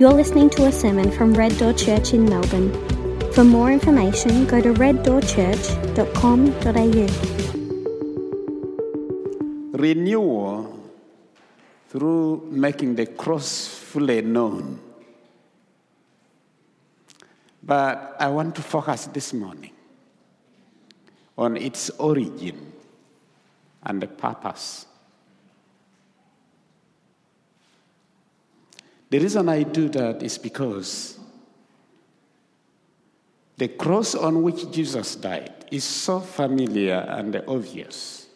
You're listening to a sermon from Red Door Church in Melbourne. For more information, go to reddoorchurch.com.au. Renewal through making the cross fully known. But I want to focus this morning on its origin and the purpose. The reason I do that is because the cross on which Jesus died is so familiar and obvious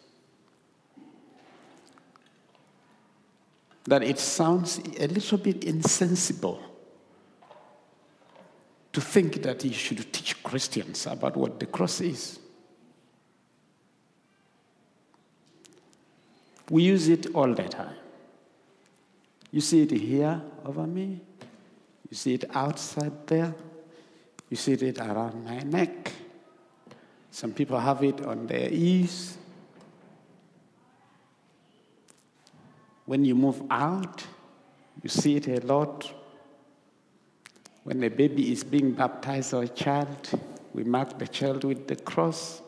that it sounds a little bit insensible to think that you should teach Christians about what the cross is. We use it all the time. You see it here over me. You see it outside there. You see it around my neck. Some people have it on their ears. When you move out, you see it a lot. When a baby is being baptized or a child, we mark the child with the cross.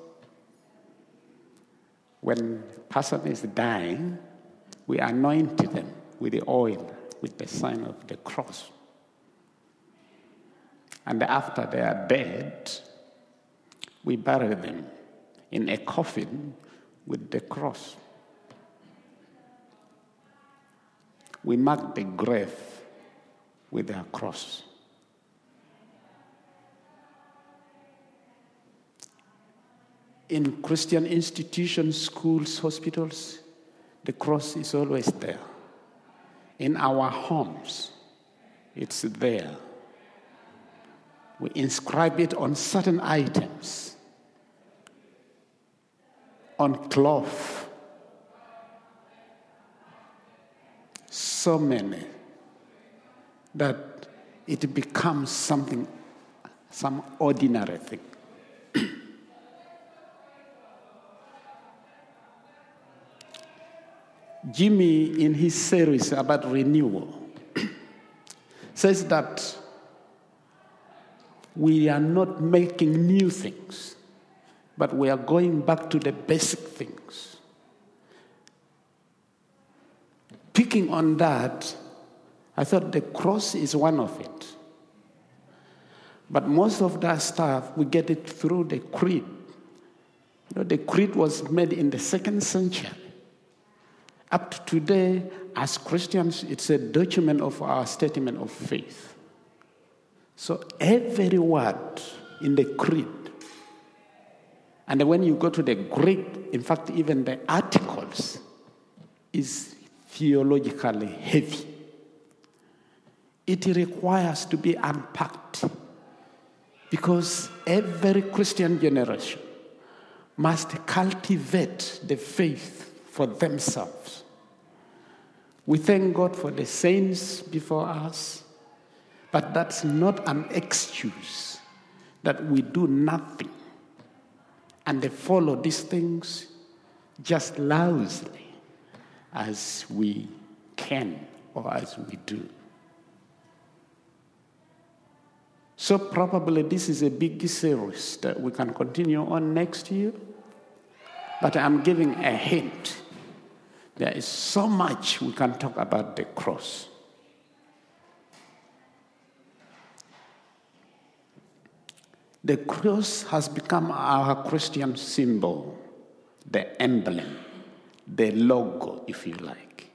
When a person is dying, we anoint them with the oil, with the sign of the cross. And after they are dead, we bury them in a coffin with the cross. We mark the grave with our cross. In Christian institutions, schools, hospitals, the cross is always there. In our homes, it's there. We inscribe it on certain items, on cloth. So many that it becomes something, some ordinary thing. Jimmy, in his series about renewal, says that we are not making new things, but we are going back to the basic things. Picking on that, I thought the cross is one of it. But most of that stuff, we get it through the creed. You know, the creed was made in the 2nd century. Up to today, as Christians, it's a document of our statement of faith. So every word in the creed, and when you go to the Greek, in fact, even the articles, is theologically heavy. It requires to be unpacked because every Christian generation must cultivate the faith for themselves. We thank God for the saints before us, but that's not an excuse that we do nothing and they follow these things just loosely as we can or as we do. So probably this is a big series that we can continue on next year, but I'm giving a hint. There is so much we can talk about the cross. The cross has become our Christian symbol, the emblem, the logo, if you like.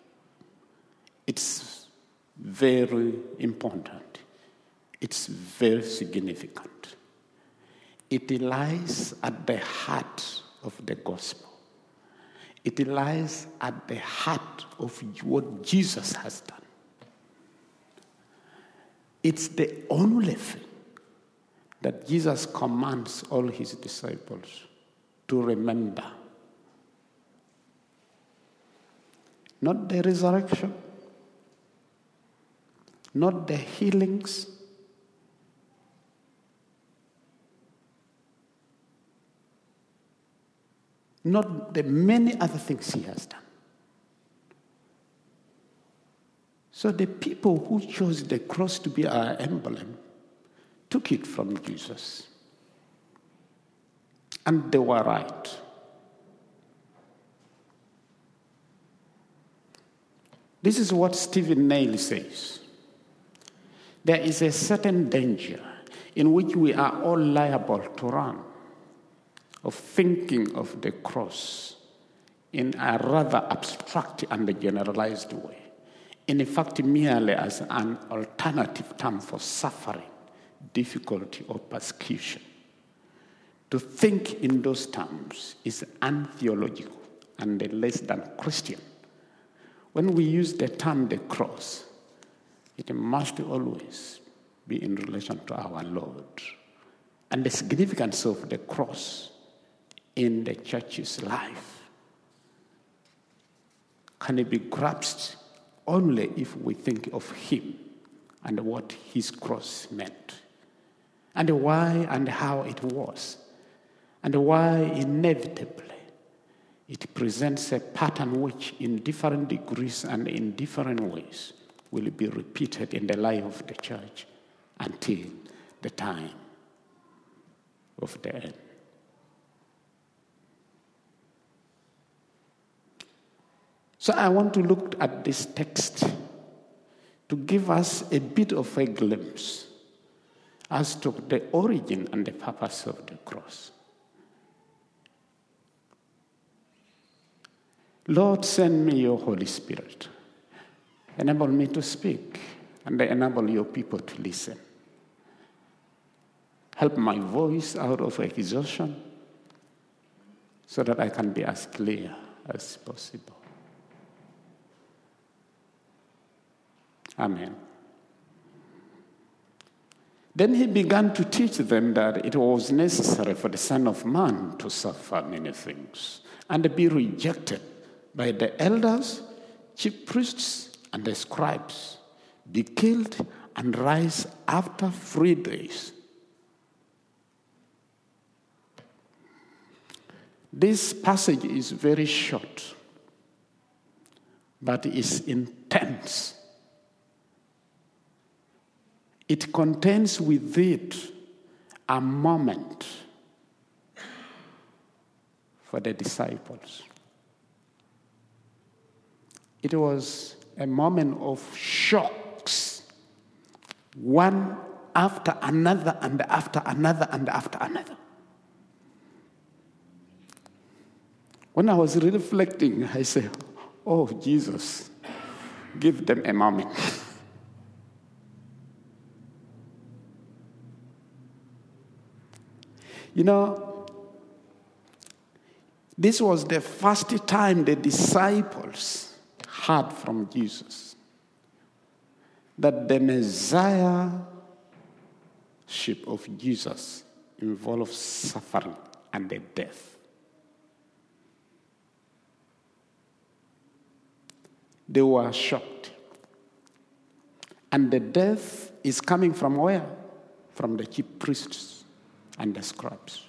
It's very important. It's very significant. It lies at the heart of the gospel. It lies at the heart of what Jesus has done. It's the only thing that Jesus commands all his disciples to remember. Not the resurrection, not the healings, not the many other things he has done. So the people who chose the cross to be our emblem took it from Jesus. And they were right. This is what Stephen Nail says. There is a certain danger in which we are all liable to run of thinking of the cross in a rather abstract and generalized way. In fact, merely as an alternative term for suffering, difficulty, or persecution. To think in those terms is untheological and less than Christian. When we use the term the cross, it must always be in relation to our Lord and the significance of the cross in the church's life. Can it be grasped only if we think of him and what his cross meant, and why and how it was, and why inevitably it presents a pattern which in different degrees and in different ways will be repeated in the life of the church until the time of the end. So I want to look at this text to give us a bit of a glimpse as to the origin and the purpose of the cross. Lord, send me your Holy Spirit. Enable me to speak, and enable your people to listen. Help my voice out of exhaustion so that I can be as clear as possible. Amen. Then he began to teach them that it was necessary for the Son of Man to suffer many things and be rejected by the elders, chief priests, and the scribes, be killed, and rise after 3 days. This passage is very short, but is intense. It contains with it a moment for the disciples. It was a moment of shocks, one after another, and after another, and after another. When I was reflecting, I said, oh, Jesus, give them a moment. You know, this was the first time the disciples heard from Jesus that the Messiahship of Jesus involves suffering and the death. They were shocked. And the death is coming from where? From the chief priests and the scribes.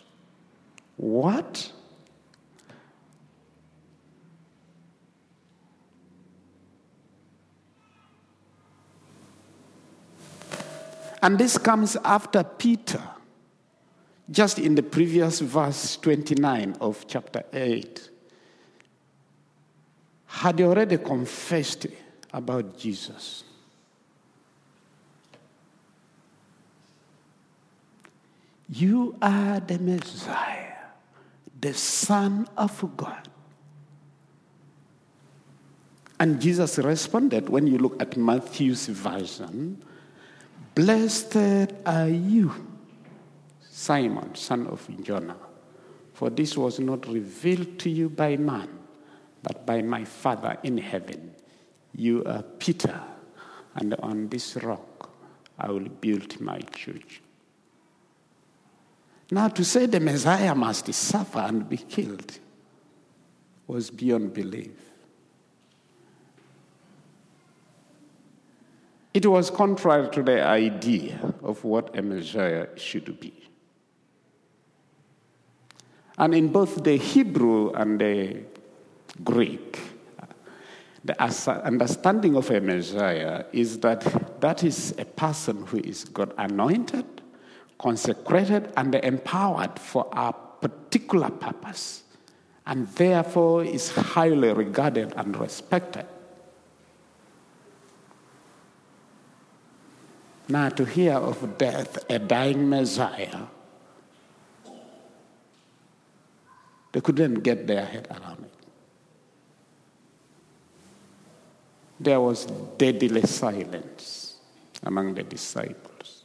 What? And this comes after Peter, just in the previous verse 29 of chapter 8, had already confessed about Jesus. You are the Messiah, the Son of God. And Jesus responded, when you look at Matthew's version, blessed are you, Simon, son of Jonah, for this was not revealed to you by man, but by my Father in heaven. You are Peter, and on this rock I will build my church. Now, to say the Messiah must suffer and be killed was beyond belief. It was contrary to the idea of what a Messiah should be. And in both the Hebrew and the Greek, The understanding of a Messiah is that is a person who is God anointed, consecrated, and empowered for a particular purpose, and therefore is highly regarded and respected. Now, to hear of death, a dying Messiah, they couldn't get their head around it. There was deadly silence among the disciples.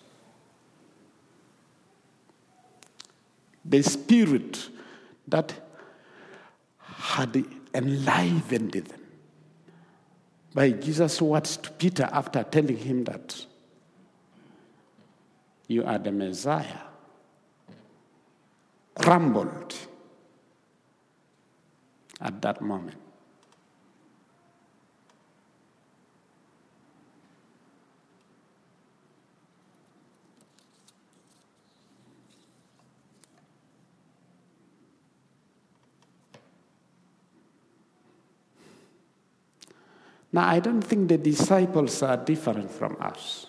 The spirit that had enlivened them by Jesus' words to Peter after telling him that you are the Messiah, crumbled at that moment. Now, I don't think the disciples are different from us.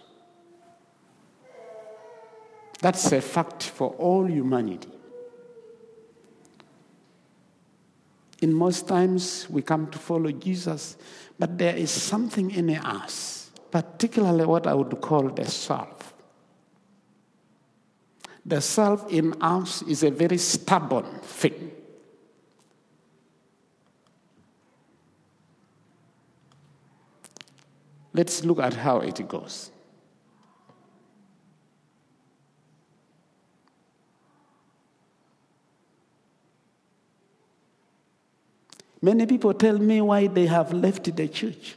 That's a fact for all humanity. In most times, we come to follow Jesus, but there is something in us, particularly what I would call the self. The self in us is a very stubborn thing. Let's look at how it goes. Many people tell me why they have left the church.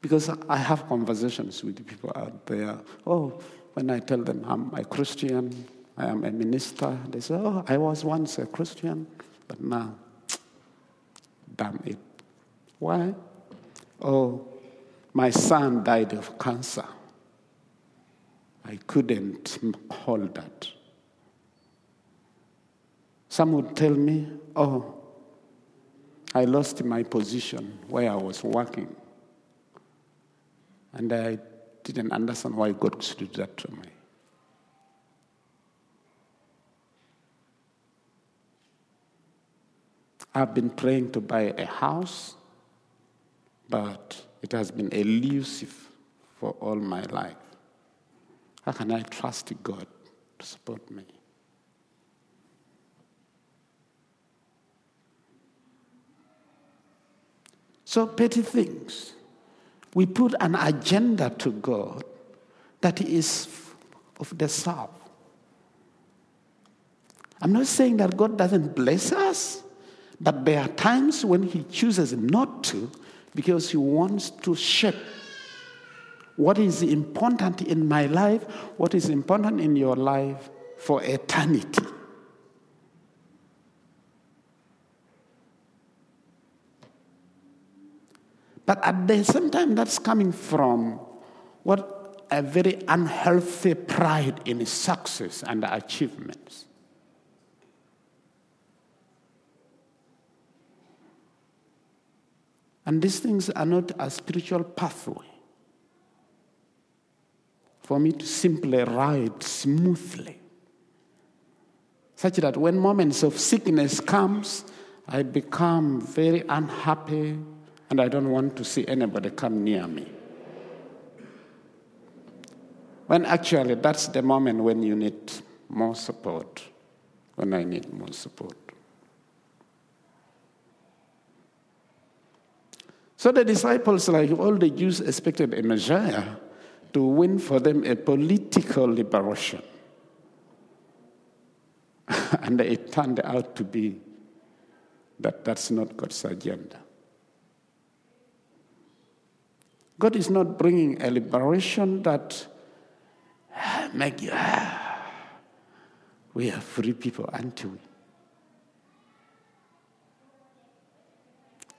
Because I have conversations with people out there. Oh, when I tell them I'm a Christian, I am a minister, they say, oh, I was once a Christian, but now, damn it. Why? Oh, my son died of cancer. I couldn't hold that. Some would tell me, oh, I lost my position where I was working. And I didn't understand why God should do that to me. I've been praying to buy a house, but it has been elusive for all my life. How can I trust God to support me? So petty things. We put an agenda to God that is of the self. I'm not saying that God doesn't bless us, but there are times when He chooses not to because He wants to shape what is important in my life, what is important in your life for eternity. But at the same time, that's coming from what a very unhealthy pride in success and achievements. And these things are not a spiritual pathway for me to simply ride smoothly, such that when moments of sickness comes, I become very unhappy, and I don't want to see anybody come near me. When actually that's the moment when you need more support, when I need more support. So the disciples, like all the Jews, expected a Messiah to win for them a political liberation. And it turned out to be that that's not God's agenda. God is not bringing a liberation that make you, we are free people, aren't we?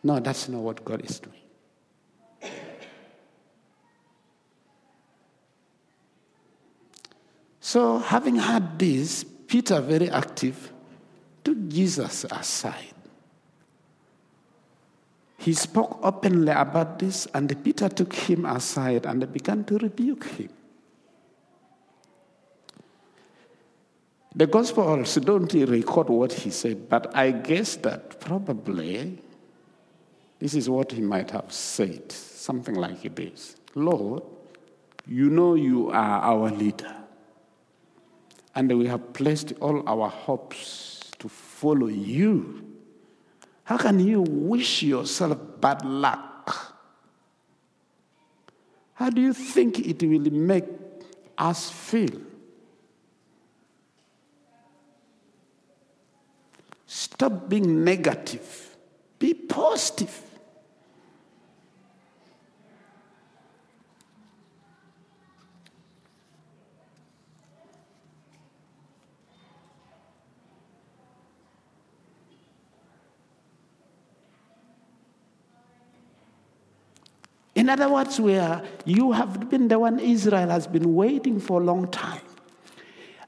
No, that's not what God is doing. So having had this, Peter, very active, took Jesus aside He spoke openly about this, and Peter took him aside and began to rebuke him. The Gospels don't record what he said, but I guess that probably this is what he might have said, something like this. Lord, you know you are our leader, and we have placed all our hopes to follow you. How can you wish yourself bad luck? How do you think it will make us feel? Stop being negative. Be positive. In other words, where you have been the one Israel has been waiting for a long time.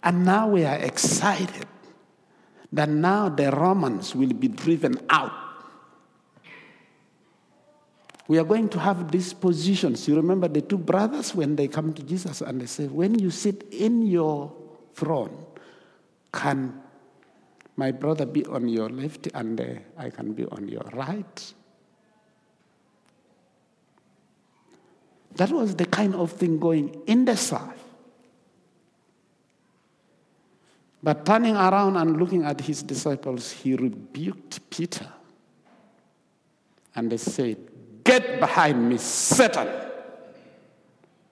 And now we are excited that now the Romans will be driven out. We are going to have these positions. You remember the two brothers when they come to Jesus and they say, when you sit in your throne, can my brother be on your left and I can be on your right? That was the kind of thing going in the south. But turning around and looking at his disciples, he rebuked Peter. And they said, get behind me, Satan.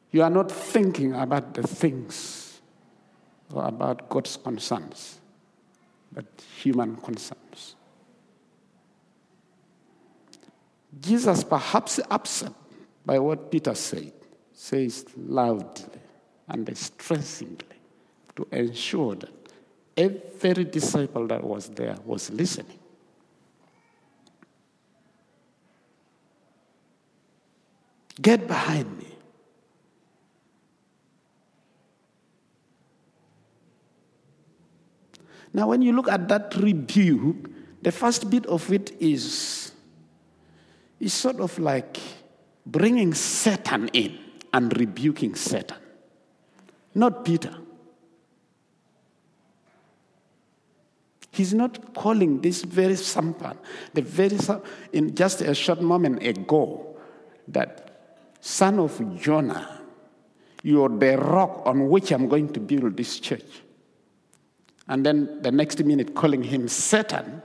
You are not thinking about the things or about God's concerns, but human concerns. Jesus, perhaps upset by what Peter said, says loudly and strengthily to ensure that every disciple that was there was listening. Get behind me. Now, when you look at that rebuke, the first bit of it is sort of like bringing Satan in and rebuking Satan, not Peter. He's not calling this very sampan, in just a short moment ago, that son of Jonah, you're the rock on which I'm going to build this church. And then the next minute calling him Satan.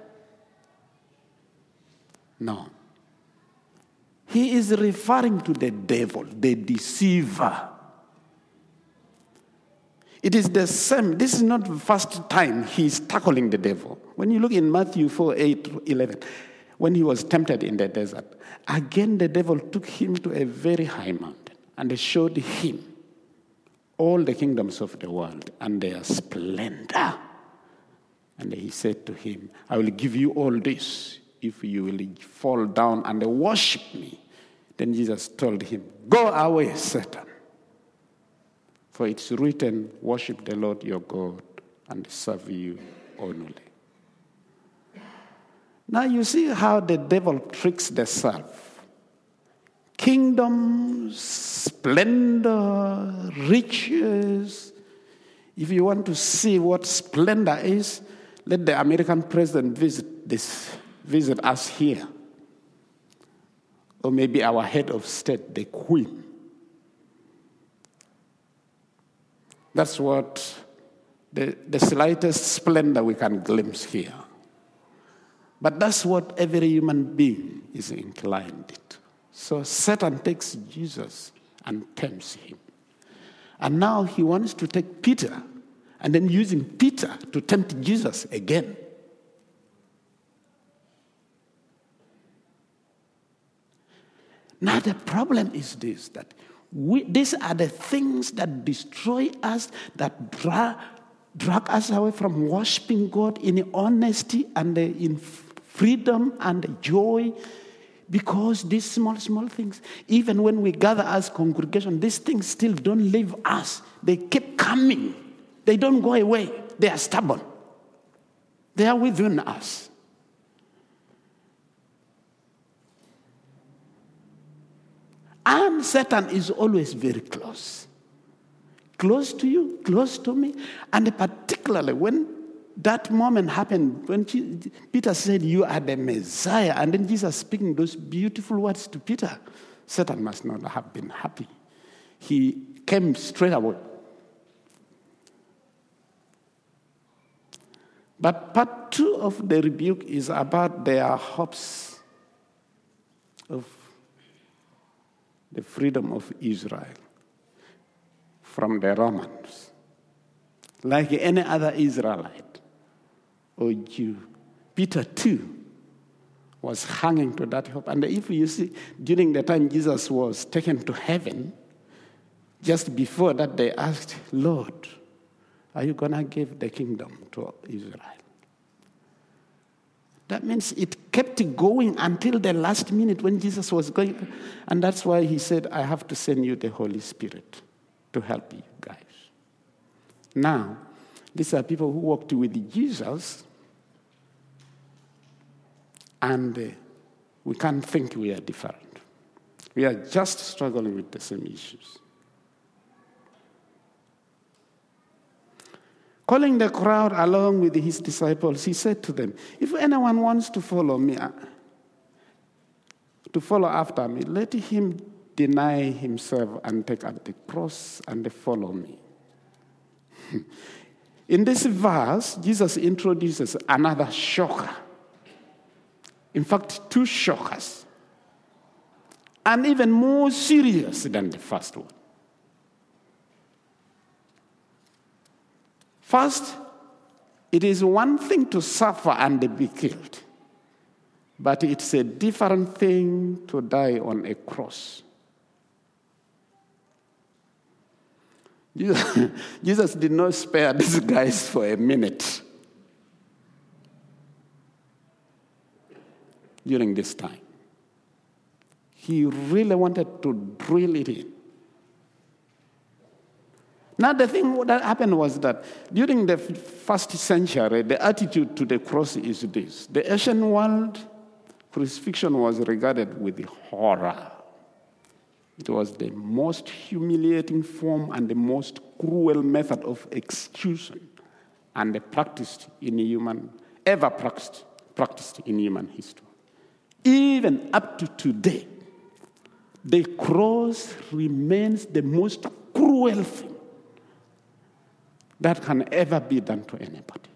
No. He is referring to the devil, the deceiver. It is the same. This is not the first time he's tackling the devil. When you look in Matthew 4:8-11, when he was tempted in the desert, again the devil took him to a very high mountain and showed him all the kingdoms of the world and their splendor. And he said to him, I will give you all this if you will fall down and worship me. Then Jesus told him, go away, Satan. For it's written, worship the Lord your God and serve you only. Now you see how the devil tricks the self. Kingdom, splendor, riches. If you want to see what splendor is, let the American president visit us here. Or maybe our head of state, the Queen. That's what the slightest splendor we can glimpse here. But that's what every human being is inclined to. So Satan takes Jesus and tempts him. And now he wants to take Peter and then using Peter to tempt Jesus again. Now the problem is this, that these are the things that destroy us, that drag us away from worshiping God in honesty and in freedom and joy, because these small things, even when we gather as congregation, these things still don't leave us. They keep coming. They don't go away. They are stubborn. They are within us. man, Satan, is always very close. Close to you, close to me. And particularly when that moment happened, when Peter said, you are the Messiah, and then Jesus speaking those beautiful words to Peter, Satan must not have been happy. He came straight away. But part two of the rebuke is about their hopes of the freedom of Israel from the Romans. Like any other Israelite or Jew, Peter too was hanging to that hope. And if you see, during the time Jesus was taken to heaven, just before that they asked, Lord, are you going to give the kingdom to Israel? That means it kept going until the last minute when Jesus was going. And that's why he said, I have to send you the Holy Spirit to help you guys. Now, these are people who walked with Jesus, and we can't think we are different. We are just struggling with the same issues. Calling the crowd along with his disciples, he said to them, if anyone wants to follow me, to follow after me, let him deny himself and take up the cross and follow me. In this verse, Jesus introduces another shocker. In fact, two shockers. And even more serious than the first one. First, it is one thing to suffer and be killed, but it's a different thing to die on a cross. Jesus did not spare these guys for a minute during this time. He really wanted to drill it in. Now, the thing that happened was that during the first century, the attitude to the cross is this. The ancient world, crucifixion was regarded with horror. It was the most humiliating form and the most cruel method of execution and practiced in human history. Even up to today, the cross remains the most cruel thing that can ever be done to anybody.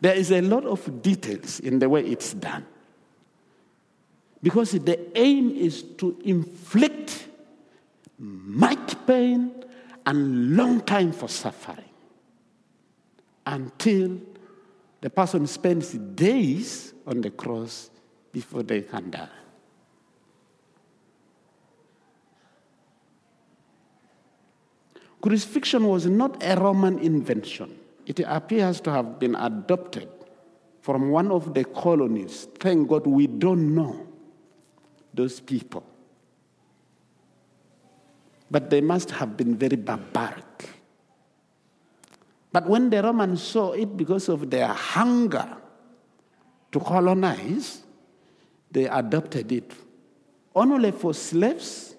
There is a lot of details in the way it's done, because the aim is to inflict much pain and long time for suffering until the person spends days on the cross before they can die. Crucifixion was not a Roman invention. It appears to have been adopted from one of the colonies. Thank God we don't know those people. But they must have been very barbaric. But when the Romans saw it, because of their hunger to colonize, they adopted it only for slaves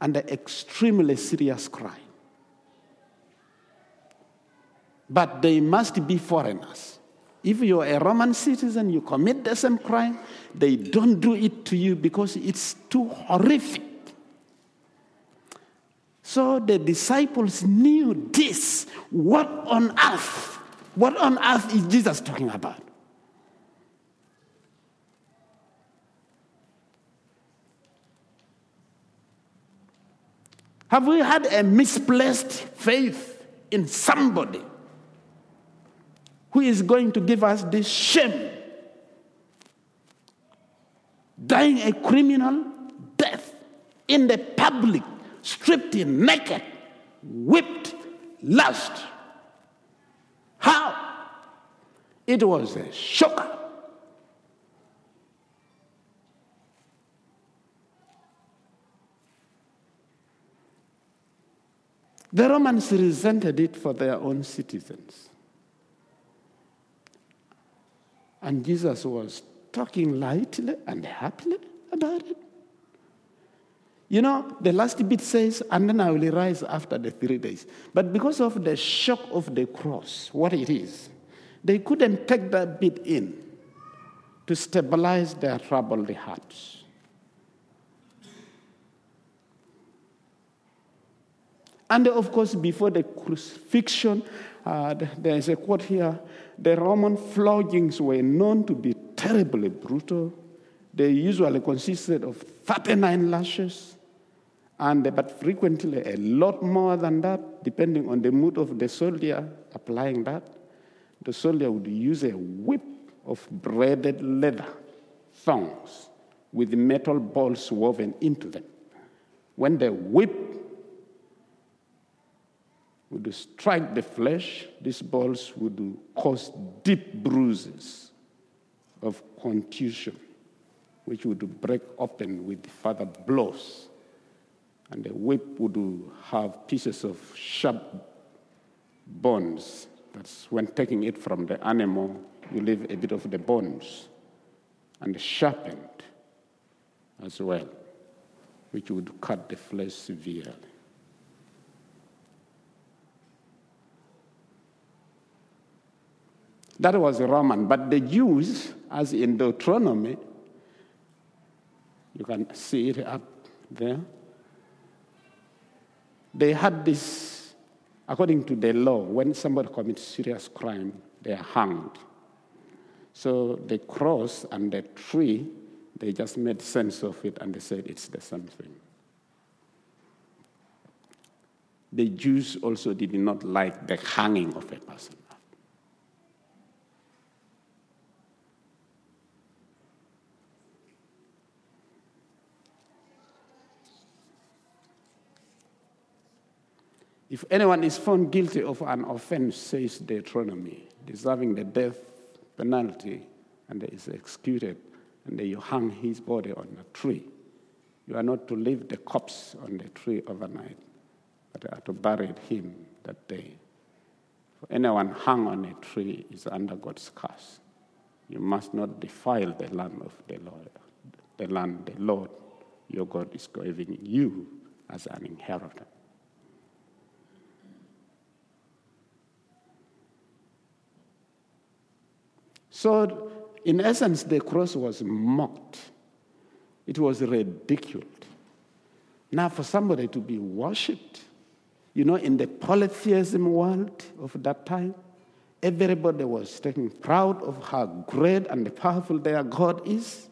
and an extremely serious crime. But they must be foreigners. If you're a Roman citizen, you commit the same crime, they don't do it to you because it's too horrific. So the disciples knew this. What on earth is Jesus talking about? Have we had a misplaced faith in somebody who is going to give us this shame? Dying a criminal death in the public, stripped naked, whipped, lashed. How? It was a shocker. The Romans resented it for their own citizens. And Jesus was talking lightly and happily about it. You know, the last bit says, and then I will rise after the 3 days. But because of the shock of the cross, what it is, they couldn't take that bit in to stabilize their troubled hearts. And of course, before the crucifixion, there's a quote here, the Roman floggings were known to be terribly brutal. They usually consisted of 39 lashes, but frequently a lot more than that, depending on the mood of the soldier applying that. The soldier would use a whip of braided leather thongs with metal balls woven into them. When the whip would strike the flesh, these balls would cause deep bruises of contusion, which would break open with further blows. And the whip would have pieces of sharp bones. That's when taking it from the animal, you leave a bit of the bones, and sharpened as well, which would cut the flesh severely. That was Roman, but the Jews, as in Deuteronomy, you can see it up there. They had this, according to the law, when somebody commits serious crime, they are hanged. So the cross and the tree, they just made sense of it and they said it's the same thing. The Jews also did not like the hanging of a person. If anyone is found guilty of an offense, says Deuteronomy, deserving the death penalty, and is executed, and you hang his body on a tree, you are not to leave the corpse on the tree overnight, but are to bury him that day. For anyone hung on a tree is under God's curse. You must not defile the land of the Lord, the land the Lord your God is giving you as an inheritance. So, in essence, the cross was mocked. It was ridiculed. Now, for somebody to be worshipped, you know, in the polytheism world of that time, everybody was taking proud of how great and powerful their God is.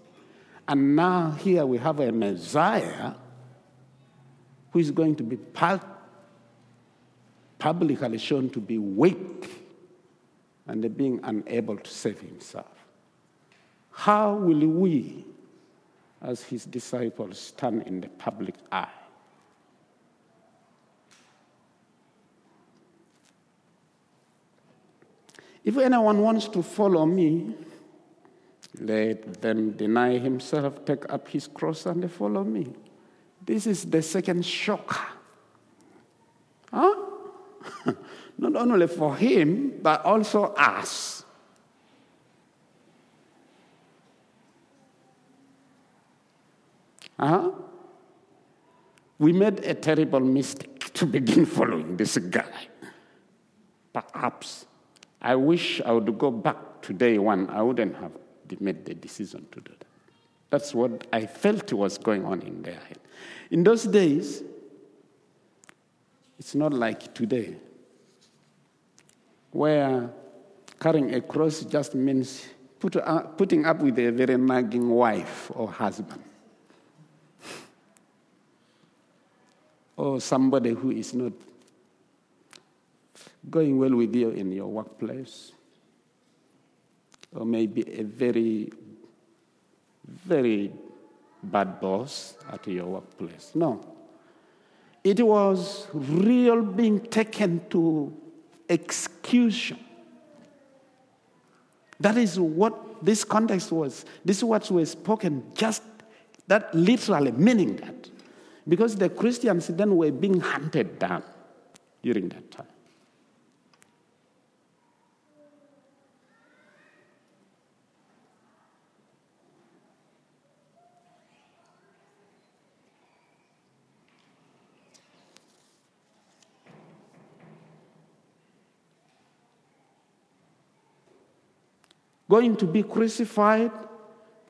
And now here we have a Messiah who is going to be publicly shown to be weak and being unable to save himself. How will we, as his disciples, stand in the public eye? If anyone wants to follow me, let them deny himself, take up his cross, and follow me. This is the second shock. Huh? Not only for him, but also us. We made a terrible mistake to begin following this guy. Perhaps I wish I would go back to day one. I wouldn't have made the decision to do that. That's what I felt was going on in their head. In those days, it's not like today, where carrying a cross just means putting up with a very nagging wife or husband, or somebody who is not going well with you in your workplace, or maybe a very, very bad boss at your workplace. No. It was real being taken to execution. That is what this context was. These words were spoken just that literally, meaning that. Because the Christians then were being hunted down during that time. going to be crucified,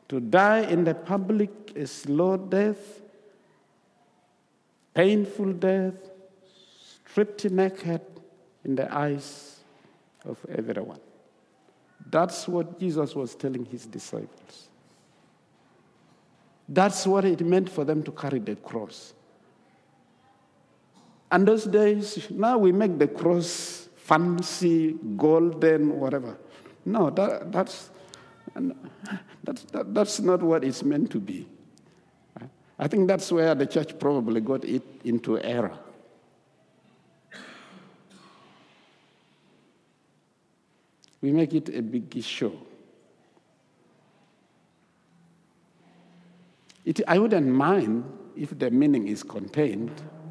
to die in the public, a slow death, painful death, stripped naked in the eyes of everyone. That's what Jesus was telling his disciples. That's what it meant for them to carry the cross. And those days, now we make the cross fancy, golden, whatever. No, that's not what it's meant to be. I think that's where the church probably got it into error. We make it a big show. I wouldn't mind if the meaning is contained.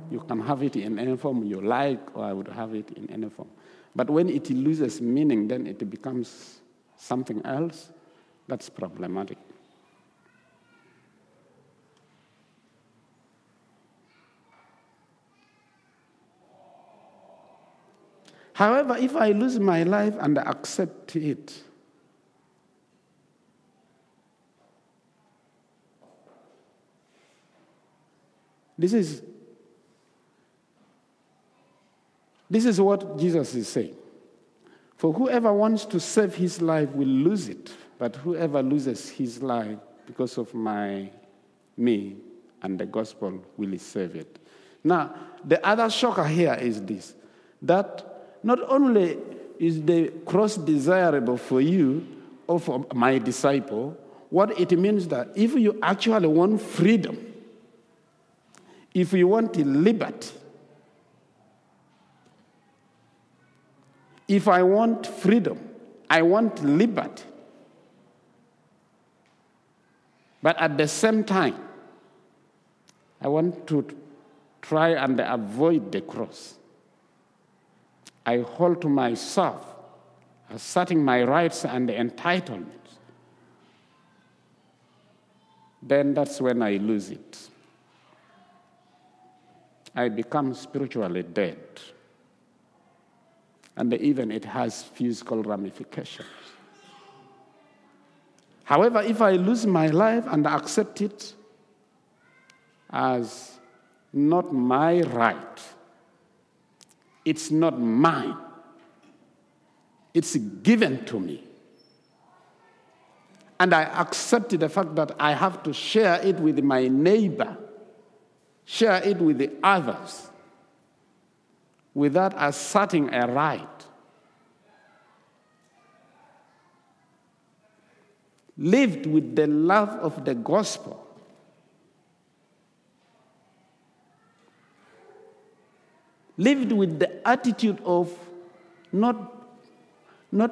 You can have it in any form you like, or I would have it in any form. But when it loses meaning, then it becomes something else. That's problematic. However, if I lose my life and accept it, this is what Jesus is saying. For whoever wants to save his life will lose it, but whoever loses his life because of me and the gospel will save it. Now, the other shocker here is this, that not only is the cross desirable for you or for my disciple, what it means that if you actually want freedom, if you want liberty, if I want freedom, I want liberty, but at the same time, I want to try and avoid the cross. I hold to myself, asserting my rights and entitlements, then that's when I lose it. I become spiritually dead. And even it has physical ramifications. However, if I lose my life and accept it as not my right, it's not mine. It's given to me. And I accept the fact that I have to share it with my neighbor, share it with the others, without asserting a right. Lived with the love of the gospel, lived with the attitude of not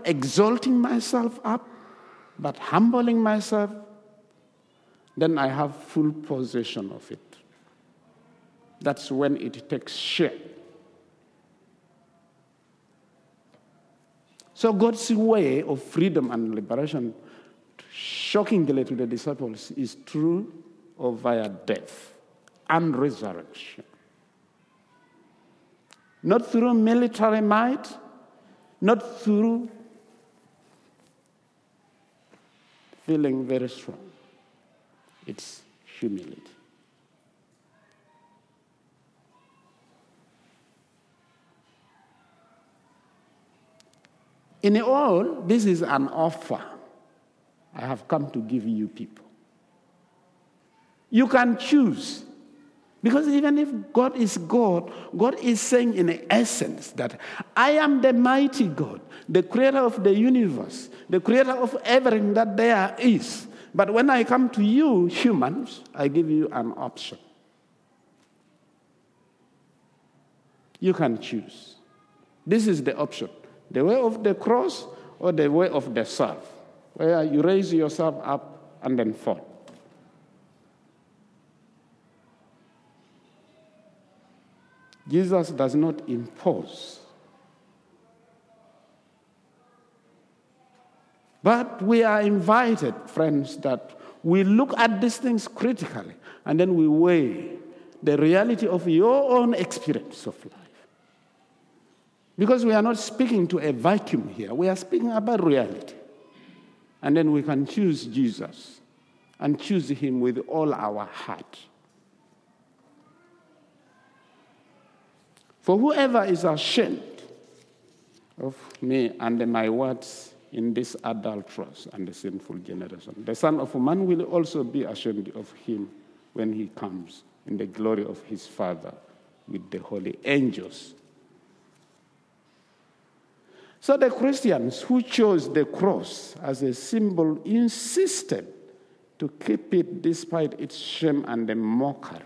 exalting myself up, but humbling myself, then I have full possession of it. That's when it takes shape. So God's way of freedom and liberation, shockingly to the disciples, is through or via death and resurrection. Not through military might, not through feeling very strong. It's humility. In all, this is an offer I have come to give you people. You can choose. Because even if God is God, God is saying in essence that I am the mighty God, the creator of the universe, the creator of everything that there is. But when I come to you, humans, I give you an option. You can choose. This is the option. The way of the cross or the way of the self, where you raise yourself up and then fall. Jesus does not impose. But we are invited, friends, that we look at these things critically and then we weigh the reality of your own experience of life. Because we are not speaking to a vacuum here. We are speaking about reality. And then we can choose Jesus and choose him with all our heart. For whoever is ashamed of me and my words in this adulterous and the sinful generation, the Son of Man will also be ashamed of him when he comes in the glory of his Father with the holy angels. So the Christians who chose the cross as a symbol insisted to keep it despite its shame and the mockery.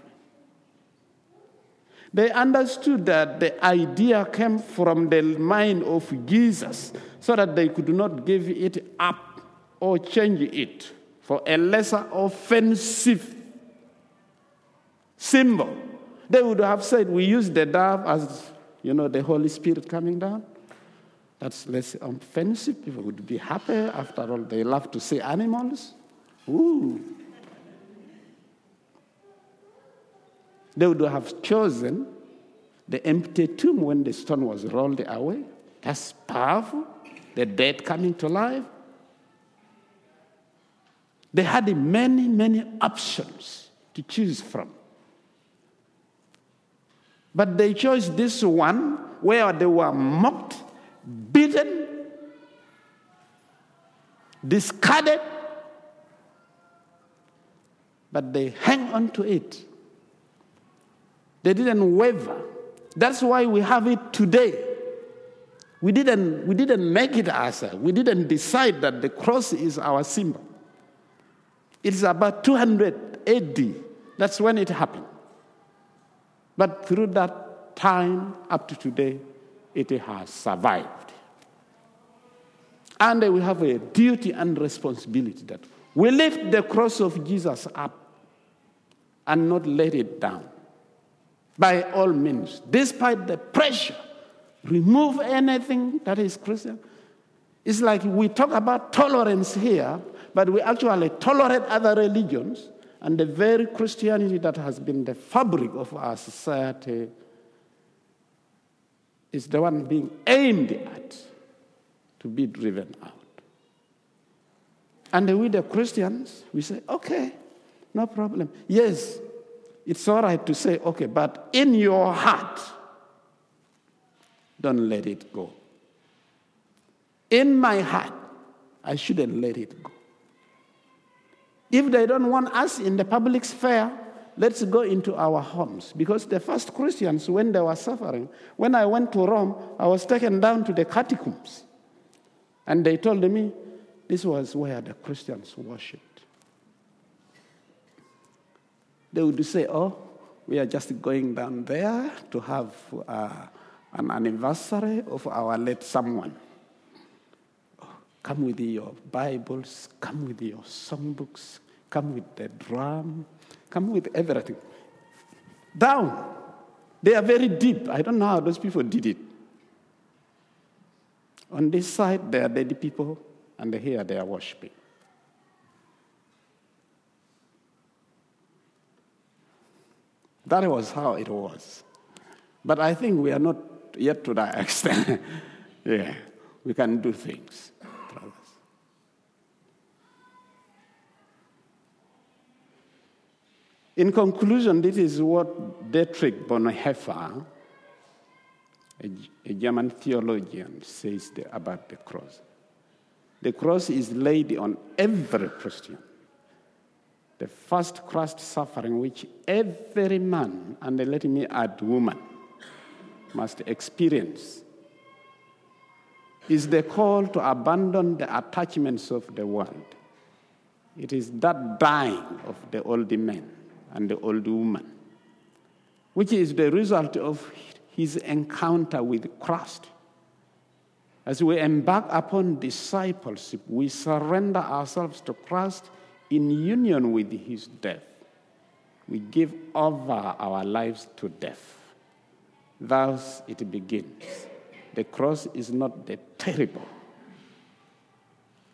They understood that the idea came from the mind of Jesus so that they could not give it up or change it for a lesser offensive symbol. They would have said, we use the dove as, the Holy Spirit coming down. That's less offensive. People would be happy. After all, they love to see animals. Ooh. They would have chosen the empty tomb when the stone was rolled away. That's powerful. The dead coming to life. They had many, many options to choose from. But they chose this one where they were mocked, beaten, discarded, but they hang on to it. They didn't waver. That's why we have it today. We didn't make it ourselves. We didn't decide that the cross is our symbol. It's about 200 AD. That's when it happened. But through that time up to today, it has survived. And we have a duty and responsibility that we lift the cross of Jesus up and not let it down. By all means, despite the pressure, remove anything that is Christian. It's like we talk about tolerance here, but we actually tolerate other religions, and the very Christianity that has been the fabric of our society is the one being aimed at to be driven out. And we, the Christians, we say, okay, no problem. Yes, it's all right to say, okay, but in your heart, don't let it go. In my heart, I shouldn't let it go. If they don't want us in the public sphere, let's go into our homes. Because the first Christians, when they were suffering, when I went to Rome, I was taken down to the catacombs. And they told me this was where the Christians worshipped. They would say, oh, we are just going down there to have an anniversary of our late someone. Oh, come with your Bibles, come with your songbooks, come with the drum, come with everything. Down. They are very deep. I don't know how those people did it. On this side, they are dead people, and here they are worshiping. That was how it was. But I think we are not yet to that extent. Yeah, we can do things. In conclusion, this is what Dietrich Bonhoeffer, a German theologian, says about the cross. The cross is laid on every Christian. The first Christ suffering which every man, and let me add woman, must experience is the call to abandon the attachments of the world. It is that dying of the old man and the old woman, which is the result of his encounter with Christ. As we embark upon discipleship, we surrender ourselves to Christ in union with his death. We give over our lives to death. Thus it begins. The cross is not the terrible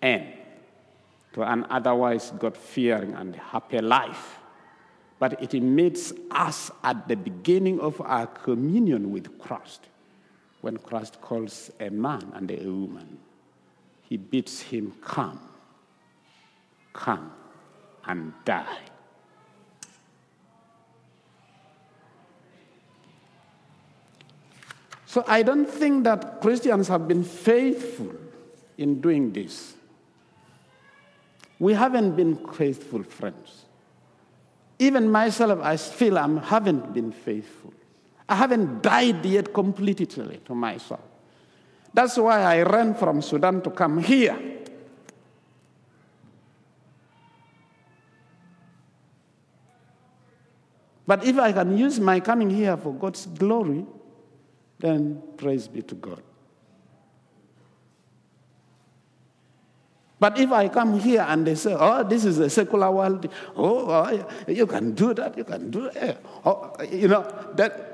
end to an otherwise God-fearing and happy life, but it meets us at the beginning of our communion with Christ. When Christ calls a man and a woman, he bids him come come and die. So I don't think that Christians have been faithful in doing this. We haven't been faithful, friends. Even myself, I feel I haven't been faithful. I haven't died yet completely to myself. That's why I ran from Sudan to come here. But if I can use my coming here for God's glory, then praise be to God. But if I come here and they say, oh, this is a secular world, oh, you can do that, you can do that. Oh, you know, that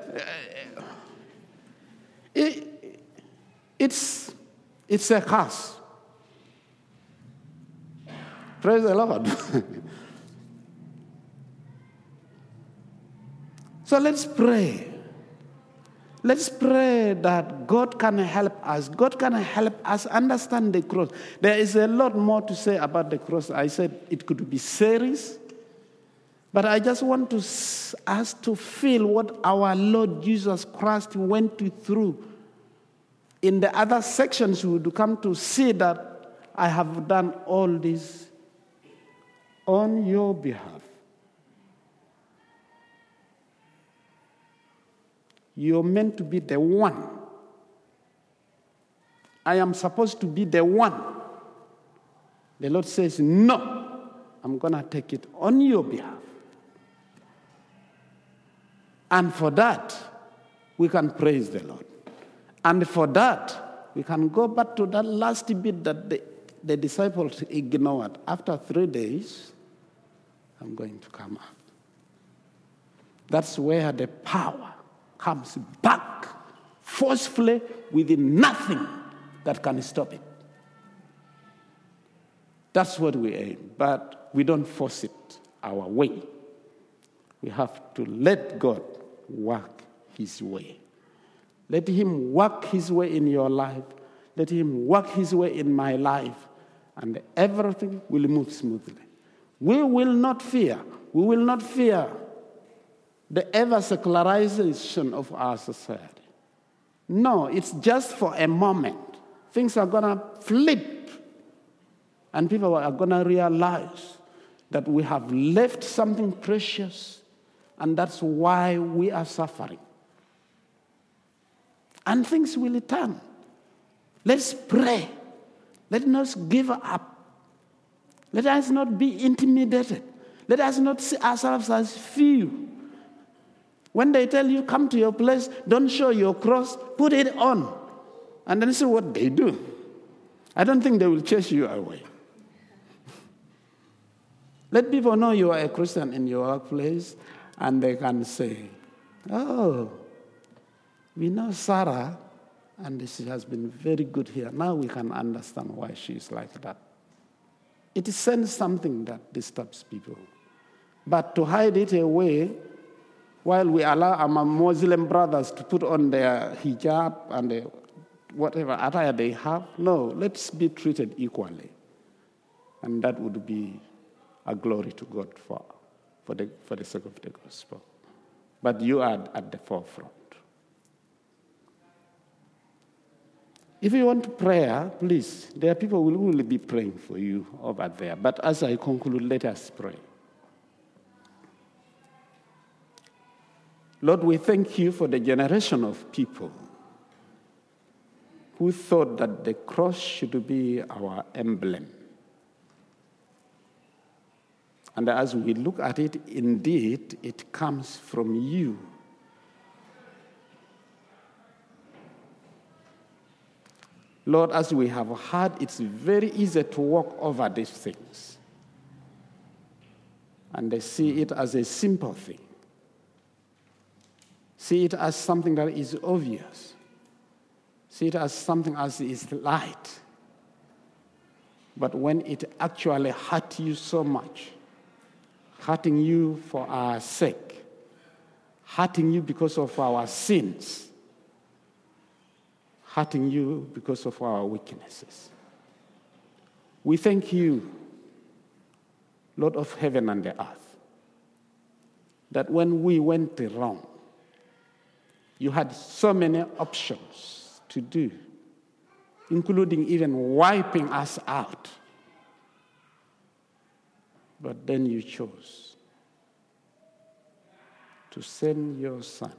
it's a curse. Praise the Lord. So let's pray. Let's pray that God can help us. God can help us understand the cross. There is a lot more to say about the cross. I said it could be series, but I just want us to feel what our Lord Jesus Christ went through. In the other sections, we would come to see that I have done all this on your behalf. You're meant to be the one. I am supposed to be the one. The Lord says, no, I'm going to take it on your behalf. And for that, we can praise the Lord. And for that, we can go back to that last bit that the disciples ignored. After 3 days, I'm going to come up. That's where the power comes back forcefully within nothing that can stop it. That's what we aim, but we don't force it our way. We have to let God work his way. Let him work his way in your life. Let him work his way in my life, and everything will move smoothly. We will not fear. We will not fear the ever-secularization of our society. No, it's just for a moment. Things are going to flip, and people are going to realize that we have left something precious, and that's why we are suffering. And things will turn. Let's pray. Let us not give up. Let us not be intimidated. Let us not see ourselves as few. When they tell you, come to your place, don't show your cross, put it on. And then see what they do. I don't think they will chase you away. Let people know you are a Christian in your workplace, and they can say, oh, we know Sarah, and she has been very good here. Now we can understand why she is like that. It sends something that disturbs people. But to hide it away, while we allow our Muslim brothers to put on their hijab and their whatever attire they have, no, let's be treated equally. And that would be a glory to God for the sake of the gospel. But you are at the forefront. If you want prayer, please, there are people who will be praying for you over there. But as I conclude, let us pray. Lord, we thank you for the generation of people who thought that the cross should be our emblem. And as we look at it, indeed, it comes from you. Lord, as we have heard, it's very easy to walk over these things. And they see it as a simple thing. See it as something that is obvious. See it as something as is light. But when it actually hurt you so much, hurting you for our sake, hurting you because of our sins, hurting you because of our weaknesses. We thank you Lord of heaven and the earth, that when we went wrong, you had so many options to do, including even wiping us out. But then you chose to send your son.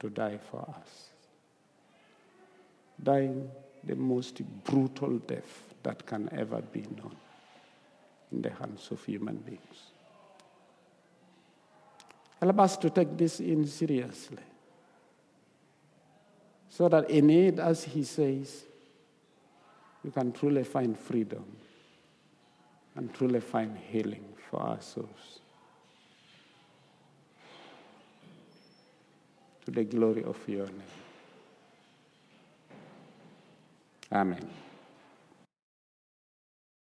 To die for us. Dying the most brutal death that can ever be known in the hands of human beings. Help us to take this in seriously, so that in it, as he says, we can truly find freedom and truly find healing for ourselves. To the glory of your name. Amen.